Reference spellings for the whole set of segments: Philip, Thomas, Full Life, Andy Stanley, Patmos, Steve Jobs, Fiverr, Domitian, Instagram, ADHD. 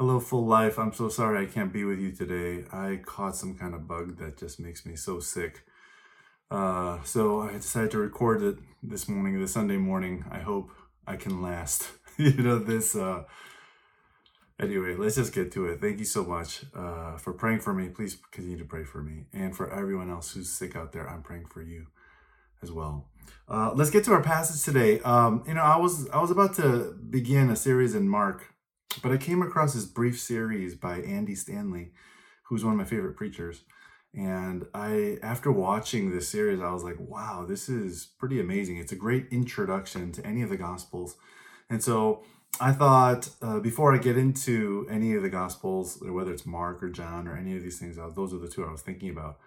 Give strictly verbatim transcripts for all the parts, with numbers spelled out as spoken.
Hello, Full Life. I'm so sorry I can't be with you today. I caught some kind of bug that just makes me so sick. Uh, so I decided to record it this morning, this Sunday morning. I hope I can last. you know, this... Uh... Anyway, let's just get to it. Thank you so much uh, for praying for me. Please continue to pray for me. And for everyone else who's sick out there, I'm praying for you as well. Uh, let's get to our passage today. Um, you know, I was I was about to begin a series in Mark, but I came across this brief series by Andy Stanley, who's one of my favorite preachers. And I, after watching this series, I was like, wow, this is pretty amazing. It's a great introduction to any of the Gospels. And so I thought uh, before I get into any of the Gospels, whether it's Mark or John or any of these things, those are the two I was thinking about.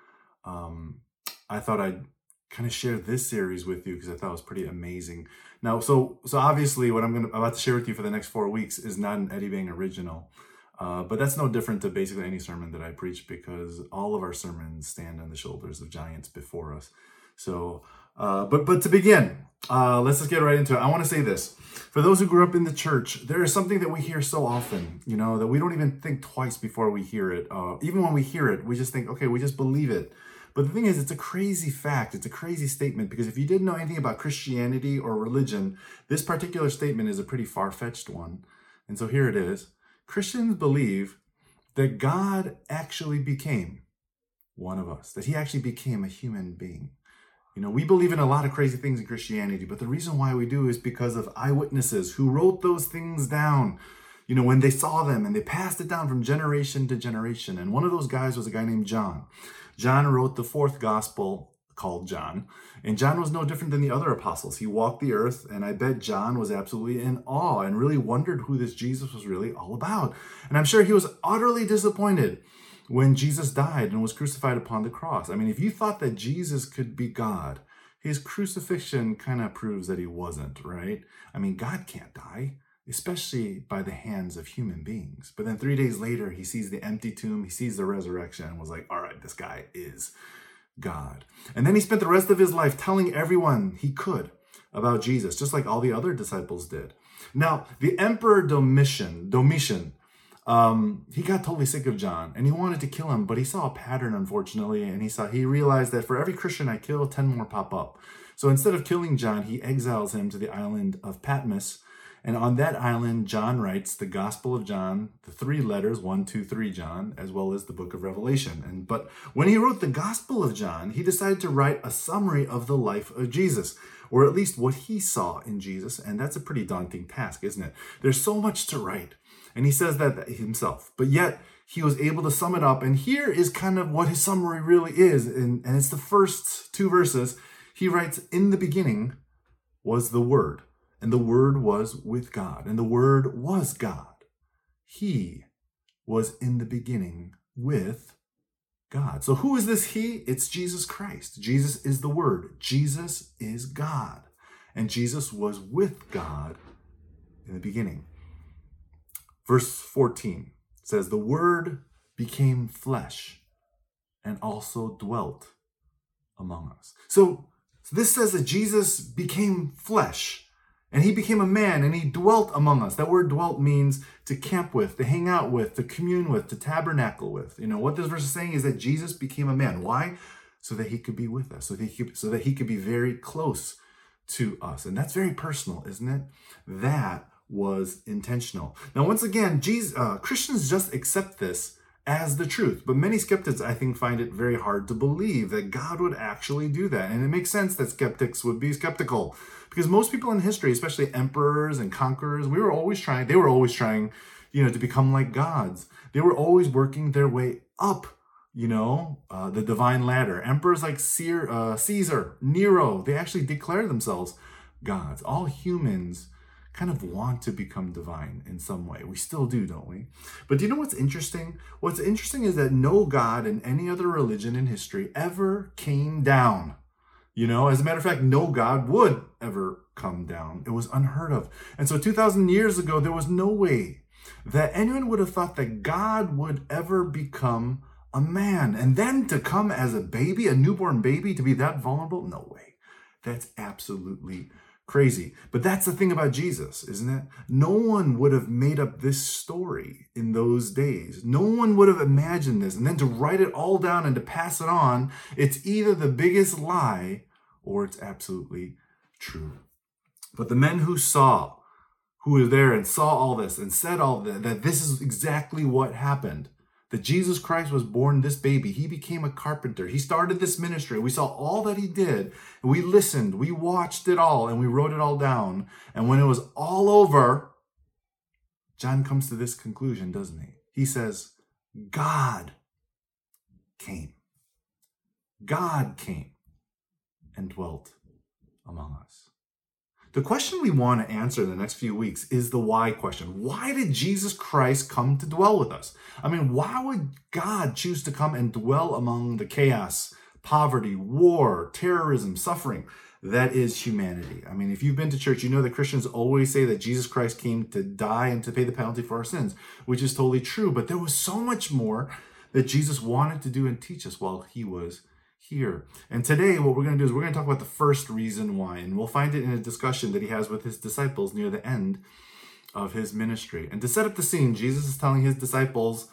Um, I thought I'd kind of share this series with you because I thought it was pretty amazing. Now, so so obviously what I'm going to about to share with you for the next four weeks is not an Eddie Bang original, uh, but that's no different to basically any sermon that I preach because all of our sermons stand on the shoulders of giants before us. So, uh, but but to begin, uh, let's just get right into it. I want to say this: for those who grew up in the church, there is something that we hear so often, you know, that we don't even think twice before we hear it. Uh, even when we hear it, we just think, okay, we just believe it. But the thing is, it's a crazy fact. It's a crazy statement because if you didn't know anything about Christianity or religion, this particular statement is a pretty far-fetched one. And so here it is. Christians believe that God actually became one of us, that he actually became a human being. You know, we believe in a lot of crazy things in Christianity, but the reason why we do is because of eyewitnesses who wrote those things down, you know, when they saw them and they passed it down from generation to generation. And one of those guys was a guy named John. John wrote the fourth gospel called John, and John was no different than the other apostles. He walked the earth, and I bet John was absolutely in awe and really wondered who this Jesus was really all about. And I'm sure he was utterly disappointed when Jesus died and was crucified upon the cross. I mean, if you thought that Jesus could be God, his crucifixion kind of proves that he wasn't, right? I mean, God can't die, especially by the hands of human beings. But then three days later, he sees the empty tomb, he sees the resurrection, and was like, all right, this guy is God. And then he spent the rest of his life telling everyone he could about Jesus, just like all the other disciples did. Now, the Emperor Domitian, Domitian, um, he got totally sick of John, and he wanted to kill him, but he saw a pattern, unfortunately, and he saw he realized that for every Christian I kill, ten more pop up. So instead of killing John, he exiles him to the island of Patmos. And on that island, John writes the Gospel of John, the three letters, one, two, three, John, as well as the book of Revelation. And but when he wrote the Gospel of John, he decided to write a summary of the life of Jesus, or at least what he saw in Jesus. And that's a pretty daunting task, isn't it? There's so much to write. And he says that himself. But yet, he was able to sum it up. And here is kind of what his summary really is. And, and it's the first two verses. He writes, "In the beginning was the Word. And the Word was with God, and the Word was God. He was in the beginning with God." So who is this he? It's Jesus Christ. Jesus is the Word. Jesus is God. And Jesus was with God in the beginning. Verse fourteen says, "The Word became flesh and also dwelt among us." So this says that Jesus became flesh. And he became a man, and he dwelt among us. That word dwelt means to camp with, to hang out with, to commune with, to tabernacle with. You know, what this verse is saying is that Jesus became a man. Why? So that he could be with us, so that he could, so that he could be very close to us. And that's very personal, isn't it? That was intentional. Now, once again, Jesus, uh, Christians just accept this as the truth. But many skeptics, I think, find it very hard to believe that God would actually do that. And it makes sense that skeptics would be skeptical because most people in history, especially emperors and conquerors, we were always trying, they were always trying, you know, to become like gods. They were always working their way up, you know, uh, the divine ladder. Emperors like Caesar, uh, Caesar, Nero, they actually declared themselves gods. All humans kind of want to become divine in some way. We still do, don't we? But do you know what's interesting? What's interesting is that no God in any other religion in history ever came down. You know, as a matter of fact, no God would ever come down. It was unheard of. And so two thousand years ago, there was no way that anyone would have thought that God would ever become a man. And then to come as a baby, a newborn baby, to be that vulnerable? No way. That's absolutely Crazy. But that's the thing about Jesus, isn't it? No one would have made up this story in those days. No one would have imagined this. And then to write it all down and to pass it on, it's either the biggest lie or it's absolutely true. But the men who saw, who were there and saw all this and said all that, that this is exactly what happened, that Jesus Christ was born this baby. He became a carpenter. He started this ministry. We saw all that he did. And we listened. We watched it all. And we wrote it all down. And when it was all over, John comes to this conclusion, doesn't he? He says, God came. God came and dwelt among us. The question we want to answer in the next few weeks is the why question. Why did Jesus Christ come to dwell with us? I mean, why would God choose to come and dwell among the chaos, poverty, war, terrorism, suffering that is humanity? I mean, if you've been to church, you know that Christians always say that Jesus Christ came to die and to pay the penalty for our sins, which is totally true. But there was so much more that Jesus wanted to do and teach us while he was here. And today what we're going to do is we're going to talk about the first reason why, and we'll find it in a discussion that he has with his disciples near the end of his ministry. And to set up the scene, Jesus is telling his disciples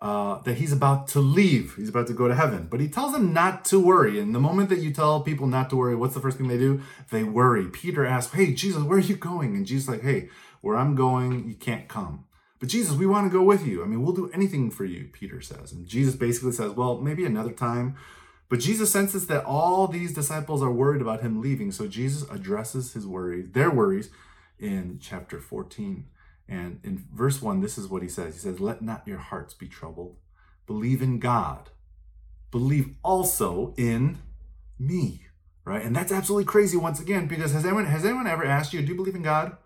uh, that he's about to leave. He's about to go to heaven, but he tells them not to worry. And the moment that you tell people not to worry, what's the first thing they do? They worry. Peter asks, hey, Jesus, where are you going? And Jesus is like, hey, where I'm going, you can't come. But Jesus, we want to go with you. I mean, we'll do anything for you, Peter says. And Jesus basically says, well, maybe another time. But Jesus senses that all these disciples are worried about him leaving. So Jesus addresses his worries, their worries in chapter fourteen. And in verse one, this is what he says. He says, let not your hearts be troubled. Believe in God. Believe also in me. Right? And that's absolutely crazy once again, because has anyone, has anyone ever asked you, do you believe in God?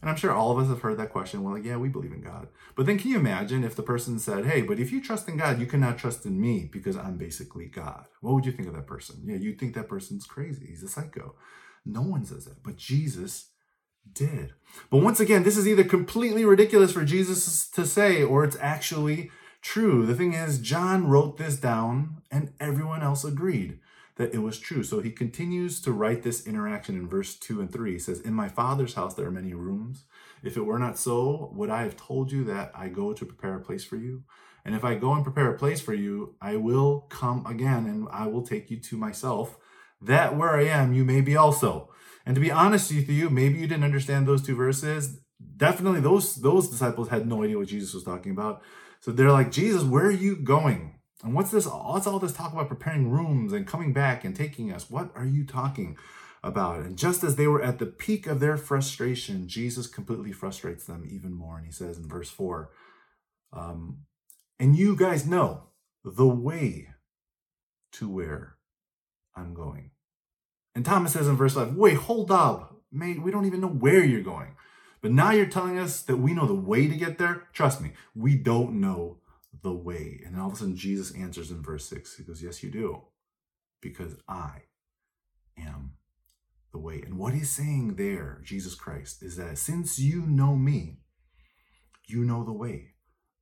And I'm sure all of us have heard that question. Well, like, yeah, we believe in God. But then can you imagine if the person said, hey, but if you trust in God, you cannot trust in me because I'm basically God. What would you think of that person? Yeah, you'd think that person's crazy. He's a psycho. No one says that, but Jesus did. But once again, this is either completely ridiculous for Jesus to say, or it's actually true. The thing is, John wrote this down and everyone else agreed that it was true. So he continues to write this interaction in verse two and three. He says, in my Father's house there are many rooms. If it were not so, would I have told you that I go to prepare a place for you? And if I go and prepare a place for you, I will come again and I will take you to myself, that where I am, you may be also. And to be honest with you, maybe you didn't understand those two verses. Definitely those, those disciples had no idea what Jesus was talking about. So they're like, Jesus, where are you going? And what's this? What's all this talk about preparing rooms and coming back and taking us? What are you talking about? And just as they were at the peak of their frustration, Jesus completely frustrates them even more. And he says in verse four, um, and you guys know the way to where I'm going. And Thomas says in verse five, wait, hold up, mate, we don't even know where you're going. But now you're telling us that we know the way to get there? Trust me, we don't know the way. And then all of a sudden Jesus answers in verse six. He goes, yes, you do, because I am the way. And what he's saying there, Jesus Christ, is that since you know me, you know the way.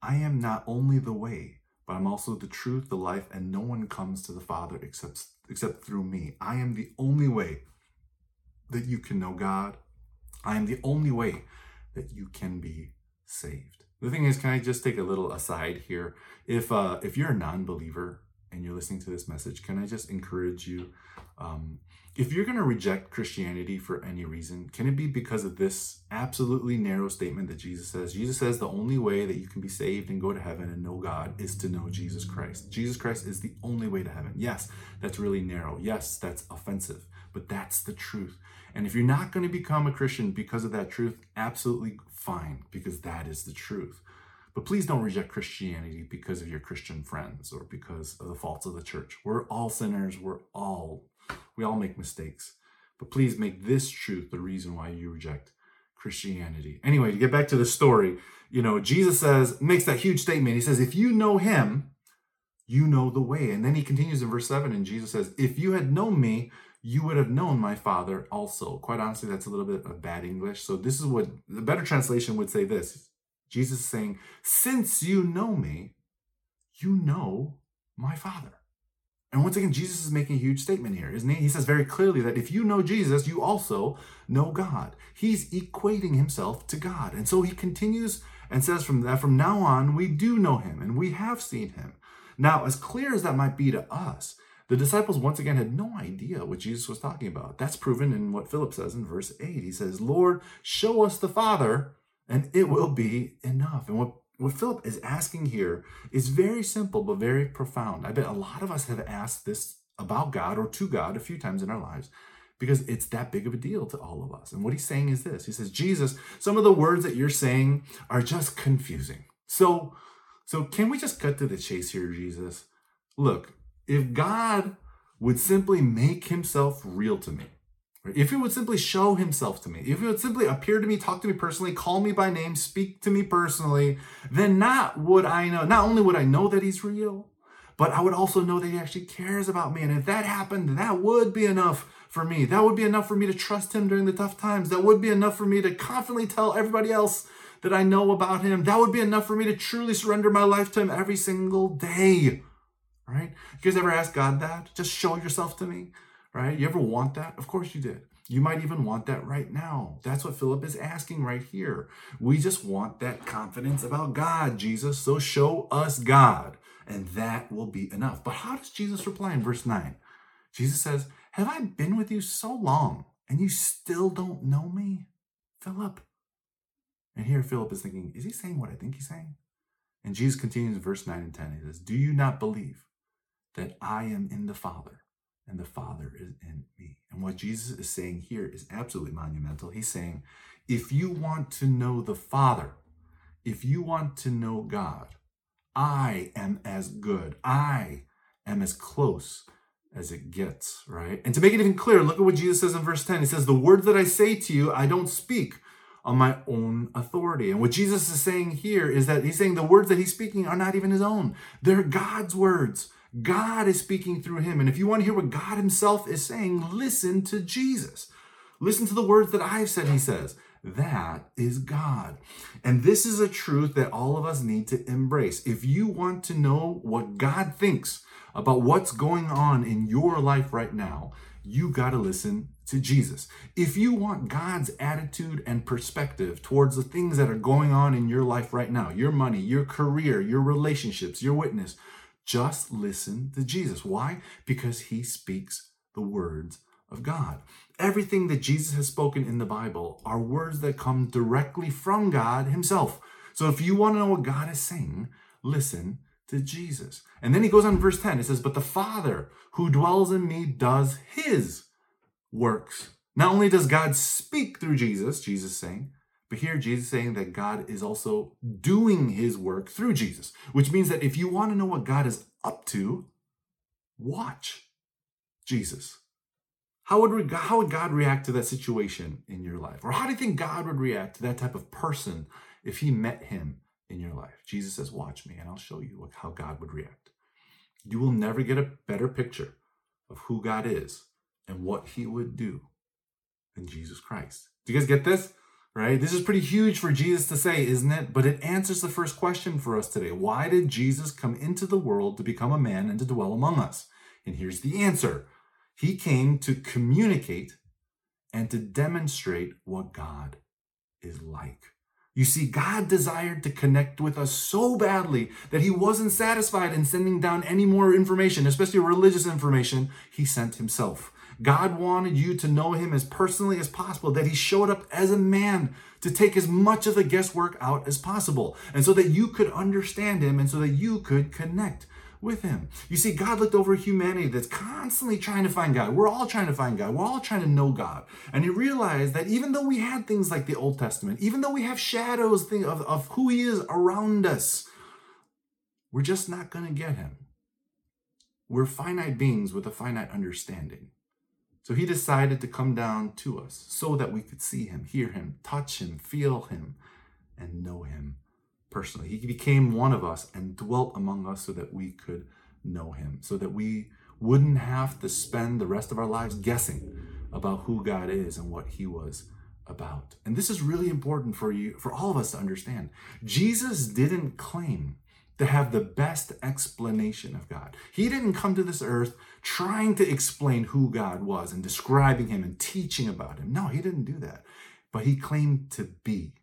I am not only the way, but I'm also the truth, the life, and no one comes to the Father except, except through me. I am the only way that you can know God. I am the only way that you can be saved. The thing is, can I just take a little aside here? If uh, if you're a non-believer and you're listening to this message, can I just encourage you? Um, if you're going to reject Christianity for any reason, can it be because of this absolutely narrow statement that Jesus says? Jesus says the only way that you can be saved and go to heaven and know God is to know Jesus Christ. Jesus Christ is the only way to heaven. Yes, that's really narrow. Yes, that's offensive. But that's the truth. And if you're not going to become a Christian because of that truth, absolutely fine, because that is the truth. But please don't reject Christianity because of your Christian friends or because of the faults of the church. We're all sinners. We're all, we all make mistakes. But please make this truth the reason why you reject Christianity. Anyway, to get back to the story, you know, Jesus says, makes that huge statement. He says, if you know him, you know the way. And then he continues in verse seven, and Jesus says, if you had known me, you would have known my Father also. Quite honestly, that's a little bit of bad English. So this is what the better translation would say this. Jesus is saying, since you know me, you know my Father. And once again, Jesus is making a huge statement here, isn't he? He says very clearly that if you know Jesus, you also know God. He's equating himself to God. And so he continues and says from that, from now on, we do know him and we have seen him. Now, as clear as that might be to us, the disciples once again had no idea what Jesus was talking about. That's proven in what Philip says in verse eight. He says, Lord, show us the Father and it will be enough. And what What Philip is asking here is very simple, but very profound. I bet a lot of us have asked this about God or to God a few times in our lives because it's that big of a deal to all of us. And what he's saying is this. He says, Jesus, some of the words that you're saying are just confusing. So, so can we just cut to the chase here, Jesus? Look, if God would simply make himself real to me, if he would simply show himself to me, if he would simply appear to me, talk to me personally, call me by name, speak to me personally, then not would I know, not only would I know that he's real, but I would also know that he actually cares about me. And if that happened, that would be enough for me. That would be enough for me to trust him during the tough times. That would be enough for me to confidently tell everybody else that I know about him. That would be enough for me to truly surrender my life to him every single day. Right? You guys ever ask God that? Just show yourself to me. Right? You ever want that? Of course you did. You might even want that right now. That's what Philip is asking right here. We just want that confidence about God, Jesus. So show us God, and that will be enough. But how does Jesus reply in verse nine? Jesus says, have I been with you so long, and you still don't know me, Philip? And here Philip is thinking, is he saying what I think he's saying? And Jesus continues in verse nine and ten. He says, do you not believe that I am in the Father? And the Father is in me. And what Jesus is saying here is absolutely monumental. He's saying, if you want to know the Father, if you want to know God, I am as good. I am as close as it gets, right? And to make it even clearer, look at what Jesus says in verse ten. He says, the words that I say to you, I don't speak on my own authority. And what Jesus is saying here is that he's saying the words that he's speaking are not even his own. They're God's words. God is speaking through him. And if you want to hear what God himself is saying, listen to Jesus. Listen to the words that I've said, he says. That is God. And this is a truth that all of us need to embrace. If you want to know what God thinks about what's going on in your life right now, you got to listen to Jesus. If you want God's attitude and perspective towards the things that are going on in your life right now, your money, your career, your relationships, your witness, just listen to Jesus. Why? Because he speaks the words of God. Everything that Jesus has spoken in the Bible are words that come directly from God himself. So if you want to know what God is saying, listen to Jesus. And then he goes on in verse ten. It says, but the Father who dwells in me does his works. Not only does God speak through Jesus, Jesus is saying, but here Jesus is saying that God is also doing his work through Jesus, which means that if you want to know what God is up to, watch Jesus. How would, re- how would God react to that situation in your life? Or how do you think God would react to that type of person if he met him in your life? Jesus says, watch me and I'll show you how God would react. You will never get a better picture of who God is and what he would do than Jesus Christ. Do you guys get this? Right? This is pretty huge for Jesus to say, isn't it? But it answers the first question for us today. Why did Jesus come into the world to become a man and to dwell among us? And here's the answer. He came to communicate and to demonstrate what God is like. You see, God desired to connect with us so badly that he wasn't satisfied in sending down any more information, especially religious information. He sent himself. God wanted you to know him as personally as possible, that he showed up as a man to take as much of the guesswork out as possible, and so that you could understand him and so that you could connect with him. You see, God looked over humanity that's constantly trying to find God. We're all trying to find God. We're all trying to know God. And he realized that even though we had things like the Old Testament, even though we have shadows of, of who he is around us, we're just not going to get him. We're finite beings with a finite understanding. So he decided to come down to us so that we could see him, hear him, touch him, feel him, and know him personally. He became one of us and dwelt among us so that we could know him, so that we wouldn't have to spend the rest of our lives guessing about who God is and what he was about. And this is really important for you, for all of us to understand. Jesus didn't claim to have the best explanation of God. He didn't come to this earth trying to explain who God was and describing him and teaching about him. No, he didn't do that. But he claimed to be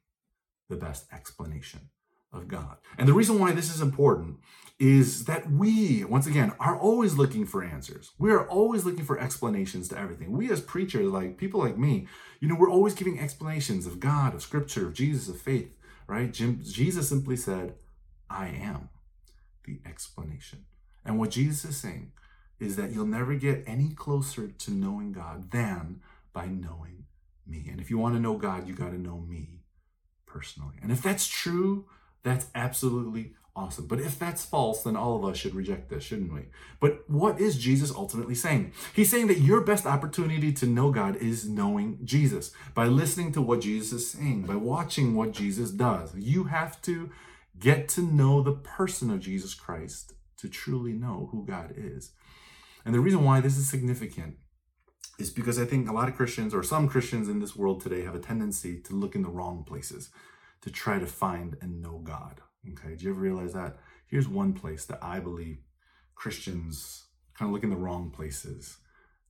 the best explanation of God. And the reason why this is important is that we, once again, are always looking for answers. We are always looking for explanations to everything. We as preachers, like people like me, you know, we're always giving explanations of God, of Scripture, of Jesus, of faith, right? Jesus simply said, I am the explanation. And what Jesus is saying is that you'll never get any closer to knowing God than by knowing me. And if you want to know God, you got to know me personally. And if that's true, that's absolutely awesome. But if that's false, then all of us should reject this, shouldn't we? But what is Jesus ultimately saying? He's saying that your best opportunity to know God is knowing Jesus, by listening to what Jesus is saying, by watching what Jesus does. You have to get to know the person of Jesus Christ to truly know who God is. And the reason why this is significant is because I think a lot of Christians, or some Christians in this world today, have a tendency to look in the wrong places to try to find and know God. Okay, did you ever realize that? Here's one place that I believe Christians kind of look in the wrong places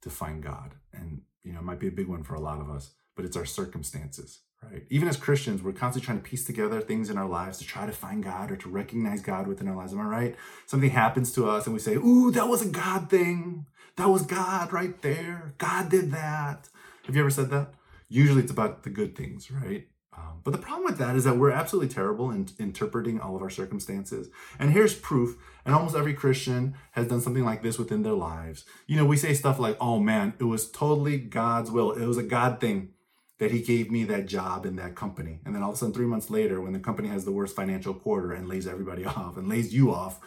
to find God. And, you know, it might be a big one for a lot of us, but it's our circumstances, right? Even as Christians, we're constantly trying to piece together things in our lives to try to find God or to recognize God within our lives. Am I right? Something happens to us and we say, ooh, that was a God thing. That was God right there. God did that. Have you ever said that? Usually it's about the good things, right? Um, but the problem with that is that we're absolutely terrible in interpreting all of our circumstances. And here's proof. And almost every Christian has done something like this within their lives. You know, we say stuff like, oh man, it was totally God's will. It was a God thing that he gave me that job in that company. And then all of a sudden, three months later, when the company has the worst financial quarter and lays everybody off and lays you off,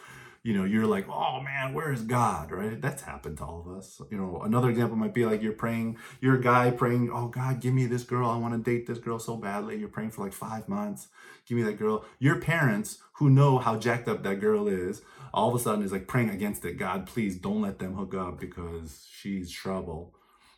you know, you're like, oh man, where is God, right? That's happened to all of us. You know, another example might be like you're praying, you're a guy praying, oh God, give me this girl. I want to date this girl so badly. You're praying for like five months. Give me that girl. Your parents, who know how jacked up that girl is, all of a sudden is like praying against it. God, please don't let them hook up because she's trouble.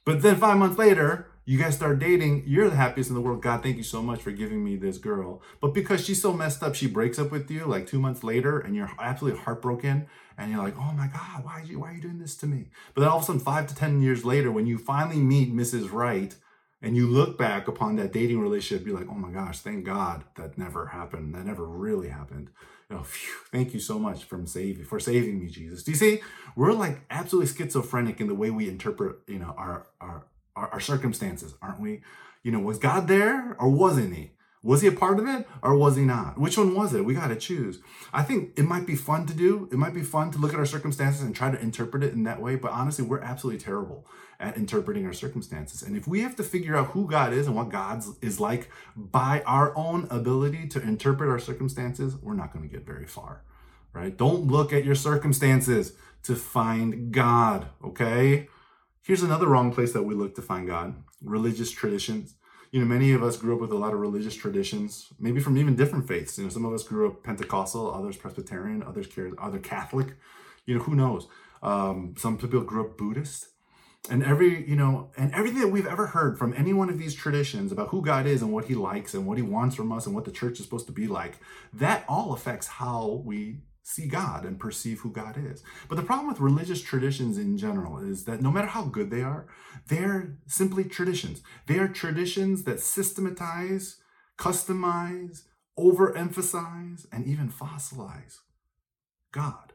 But then five months later, you guys start dating. You're the happiest in the world. God, thank you so much for giving me this girl. But because she's so messed up, she breaks up with you like two months later and you're absolutely heartbroken. And you're like, oh my God, why are you, why are you doing this to me? But then all of a sudden, five to ten years later, when you finally meet Missus Right and you look back upon that dating relationship, you're like, oh my gosh, thank God that never happened. That never really happened. You know, phew, thank you so much for saving, for saving me, Jesus. Do you see? We're like absolutely schizophrenic in the way we interpret, you know, our, our, our circumstances, aren't we? You know, was God there or wasn't he? Was he a part of it or was he not? Which one was it? We got to choose. I think it might be fun to do. It might be fun to look at our circumstances and try to interpret it in that way. But honestly, we're absolutely terrible at interpreting our circumstances. And if we have to figure out who God is and what God is like by our own ability to interpret our circumstances, we're not going to get very far, right? Don't look at your circumstances to find God, okay? Here's another wrong place that we look to find God: religious traditions. You know, many of us grew up with a lot of religious traditions, maybe from even different faiths. You know, some of us grew up Pentecostal, others Presbyterian, others other Catholic. You know, who knows? Um, some people grew up Buddhist. And every, you know, and everything that we've ever heard from any one of these traditions about who God is and what he likes and what he wants from us and what the church is supposed to be like, that all affects how we see God and perceive who God is. But the problem with religious traditions in general is that no matter how good they are, they're simply traditions. They are traditions that systematize, customize, overemphasize, and even fossilize God.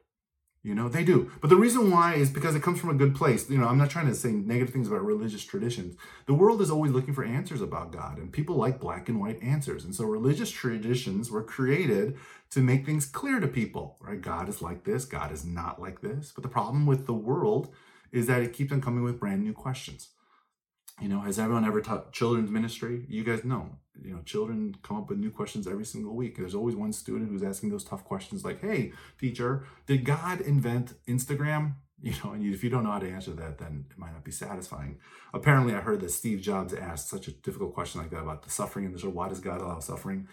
You know, they do. But the reason why is because it comes from a good place. You know, I'm not trying to say negative things about religious traditions. The world is always looking for answers about God, and people like black and white answers. And so religious traditions were created to make things clear to people, right? God is like this, God is not like this. But the problem with the world is that it keeps on coming with brand new questions. You know, has everyone ever taught children's ministry? You guys know, you know, children come up with new questions every single week. There's always one student who's asking those tough questions like, hey, teacher, did God invent Instagram? You know, and if you don't know how to answer that, then it might not be satisfying. Apparently, I heard that Steve Jobs asked such a difficult question like that about the suffering in this world. Why does God allow suffering?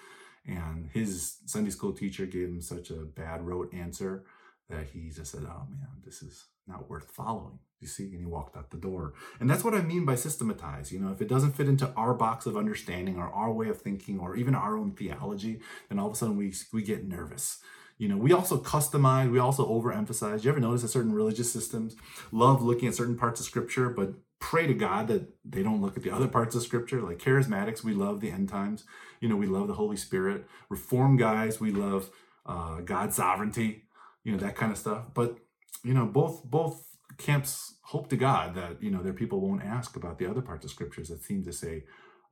And his Sunday school teacher gave him such a bad rote answer that he just said, oh man, this is not worth following, you see? And he walked out the door. And that's what I mean by systematize. You know, if it doesn't fit into our box of understanding or our way of thinking or even our own theology, then all of a sudden we we get nervous. You know, we also customize, we also overemphasize. You ever notice that certain religious systems love looking at certain parts of Scripture, but pray to God that they don't look at the other parts of Scripture? Like charismatics, we love the end times. You know, we love the Holy Spirit. Reform guys, we love uh, God's sovereignty, you know, that kind of stuff. But, you know, both both camps hope to God that, you know, their people won't ask about the other parts of Scriptures that seem to say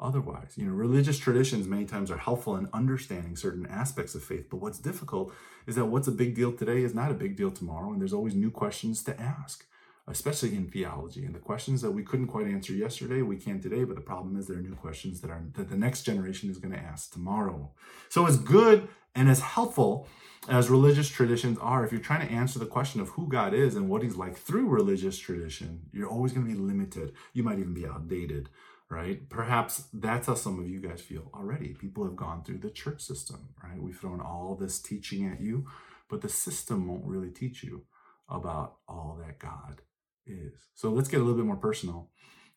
otherwise. You know, religious traditions many times are helpful in understanding certain aspects of faith, but what's difficult is that what's a big deal today is not a big deal tomorrow, and there's always new questions to ask, especially in theology. And the questions that we couldn't quite answer yesterday, we can today, but the problem is there are new questions that are that the next generation is going to ask tomorrow. So as good and as helpful as religious traditions are, if you're trying to answer the question of who God is and what he's like through religious tradition, you're always going to be limited. You might even be outdated, right? Perhaps that's how some of you guys feel already. People have gone through the church system, right? We've thrown all this teaching at you, but the system won't really teach you about all that God is. So let's get a little bit more personal.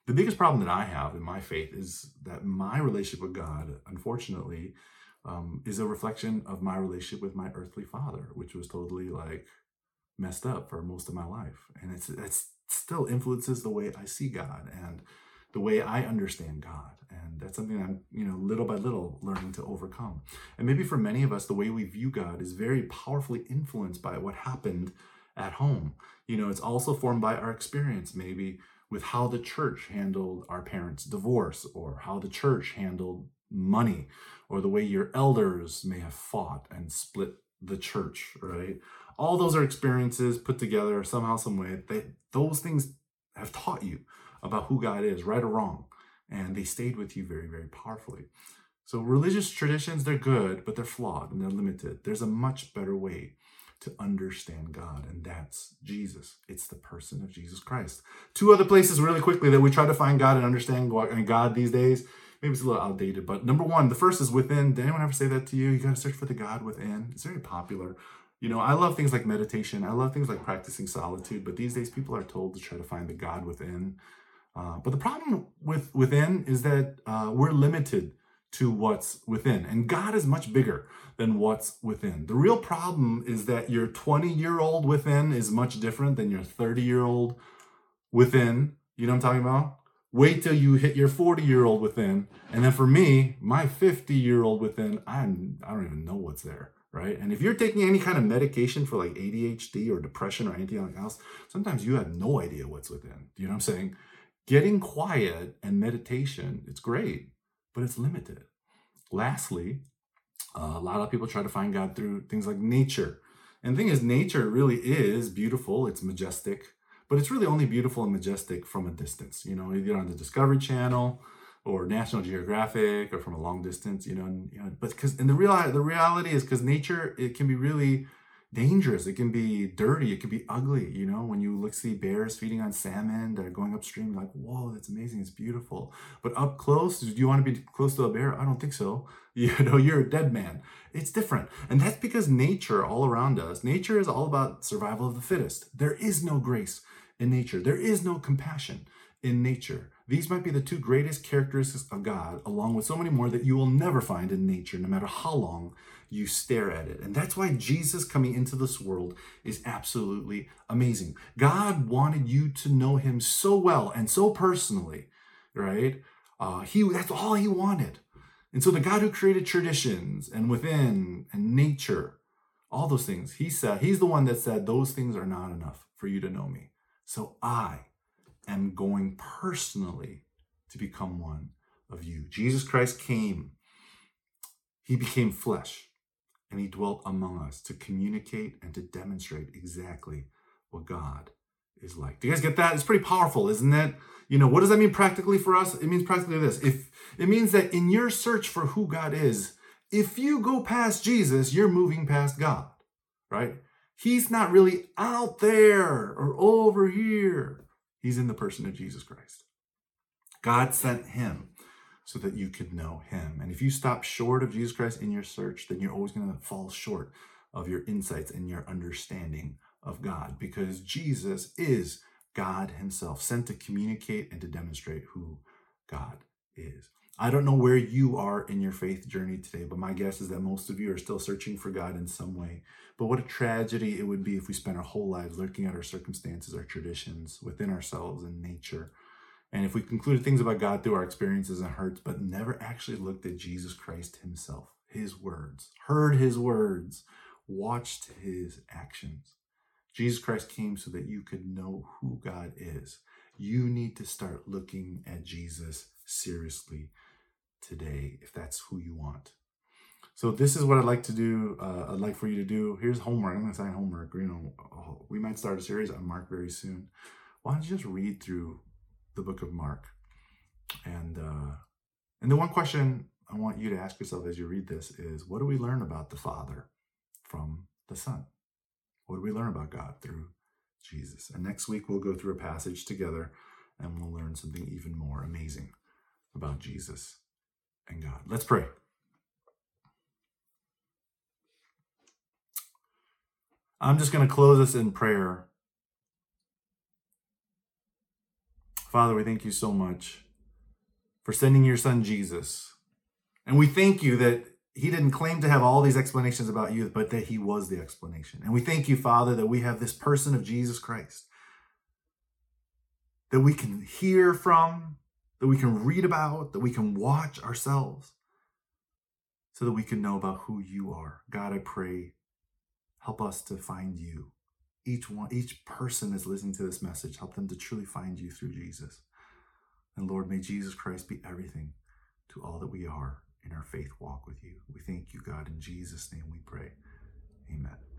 The biggest problem that I have in my faith is that my relationship with God, unfortunately, um, is a reflection of my relationship with my earthly father, which was totally like messed up for most of my life. And it's, it's still influences the way I see God and the way I understand God. And that's something I'm, you know, little by little learning to overcome. And maybe for many of us, the way we view God is very powerfully influenced by what happened at home. You know, it's also formed by our experience, maybe with how the church handled our parents' divorce, or how the church handled money, or the way your elders may have fought and split the church, right? All those are experiences put together somehow, some way. They, those things have taught you about who God is, right or wrong, and they stayed with you very, very powerfully. So religious traditions, they're good, but they're flawed and they're limited. There's a much better way to understand God, and that's Jesus. It's the person of Jesus Christ. Two other places really quickly that we try to find God and understand God these days. Maybe it's a little outdated, but number one, the first is within. Did anyone ever say that to you? You gotta search for the God within. It's very popular. You know, I love things like meditation. I love things like practicing solitude, but these days people are told to try to find the God within. Uh, but the problem with within is that uh, we're limited to what's within. And God is much bigger than what's within. The real problem is that your twenty-year-old within is much different than your thirty-year-old within. You know what I'm talking about? Wait till you hit your forty-year-old within. And then for me, my fifty-year-old within, I'm, I don't even know what's there, right? And if you're taking any kind of medication for like A D H D or depression or anything else, sometimes you have no idea what's within. You know what I'm saying? Getting quiet and meditation, it's great, but it's limited. Lastly, uh, a lot of people try to find God through things like nature. And the thing is, nature really is beautiful. It's majestic, but it's really only beautiful and majestic from a distance. You know, either on the Discovery Channel or National Geographic or from a long distance, you know, and, you know, but because, and the real, the reality is because nature, it can be really dangerous. It can be dirty. It can be ugly. You know, when you look, see bears feeding on salmon that are going upstream, like, whoa, that's amazing. It's beautiful. But up close, do you want to be close to a bear? I don't think so. You know, you're a dead man. It's different. And that's because nature all around us, nature is all about survival of the fittest. There is no grace in nature. There is no compassion in nature. These might be the two greatest characteristics of God, along with so many more that you will never find in nature, no matter how long you stare at it. And that's why Jesus coming into this world is absolutely amazing. God wanted you to know him so well and so personally, right? Uh, he that's all he wanted. And so the God who created traditions and within and nature, all those things, he said, he's the one that said, those things are not enough for you to know me. So I am going personally to become one of you. Jesus Christ came. He became flesh, and he dwelt among us to communicate and to demonstrate exactly what God is like. Do you guys get that? It's pretty powerful, isn't it? You know, what does that mean practically for us? It means practically this. If it means that in your search for who God is, if you go past Jesus, you're moving past God, right? He's not really out there or over here. He's in the person of Jesus Christ. God sent him so that you could know him. And if you stop short of Jesus Christ in your search, then you're always going to fall short of your insights and your understanding of God, because Jesus is God himself, sent to communicate and to demonstrate who God is. I don't know where you are in your faith journey today, but my guess is that most of you are still searching for God in some way. But what a tragedy it would be if we spent our whole lives looking at our circumstances, our traditions, within ourselves and nature. And if we concluded things about God through our experiences and hurts, but never actually looked at Jesus Christ himself, his words, heard his words, watched his actions. Jesus Christ came so that you could know who God is. You need to start looking at Jesus seriously today, if that's who you want. So this is what I'd like to do. Uh, I'd like for you to do. Here's homework. I'm going to sign homework. You know, oh, we might start a series on Mark very soon. Why don't you just read through the book of Mark? And uh, and the one question I want you to ask yourself as you read this is, what do we learn about the Father from the Son? What do we learn about God through Jesus? And next week we'll go through a passage together and we'll learn something even more amazing about Jesus and God. Let's pray. I'm just going to close us in prayer. Father, we thank you so much for sending your son Jesus. And we thank you that he didn't claim to have all these explanations about you, but that he was the explanation. And we thank you, Father, that we have this person of Jesus Christ that we can hear from, that we can read about, that we can watch ourselves, so that we can know about who you are. God, I pray, help us to find you. Each one, each person that's listening to this message, help them to truly find you through Jesus. And Lord, may Jesus Christ be everything to all that we are in our faith walk with you. We thank you, God. In Jesus' name we pray. Amen.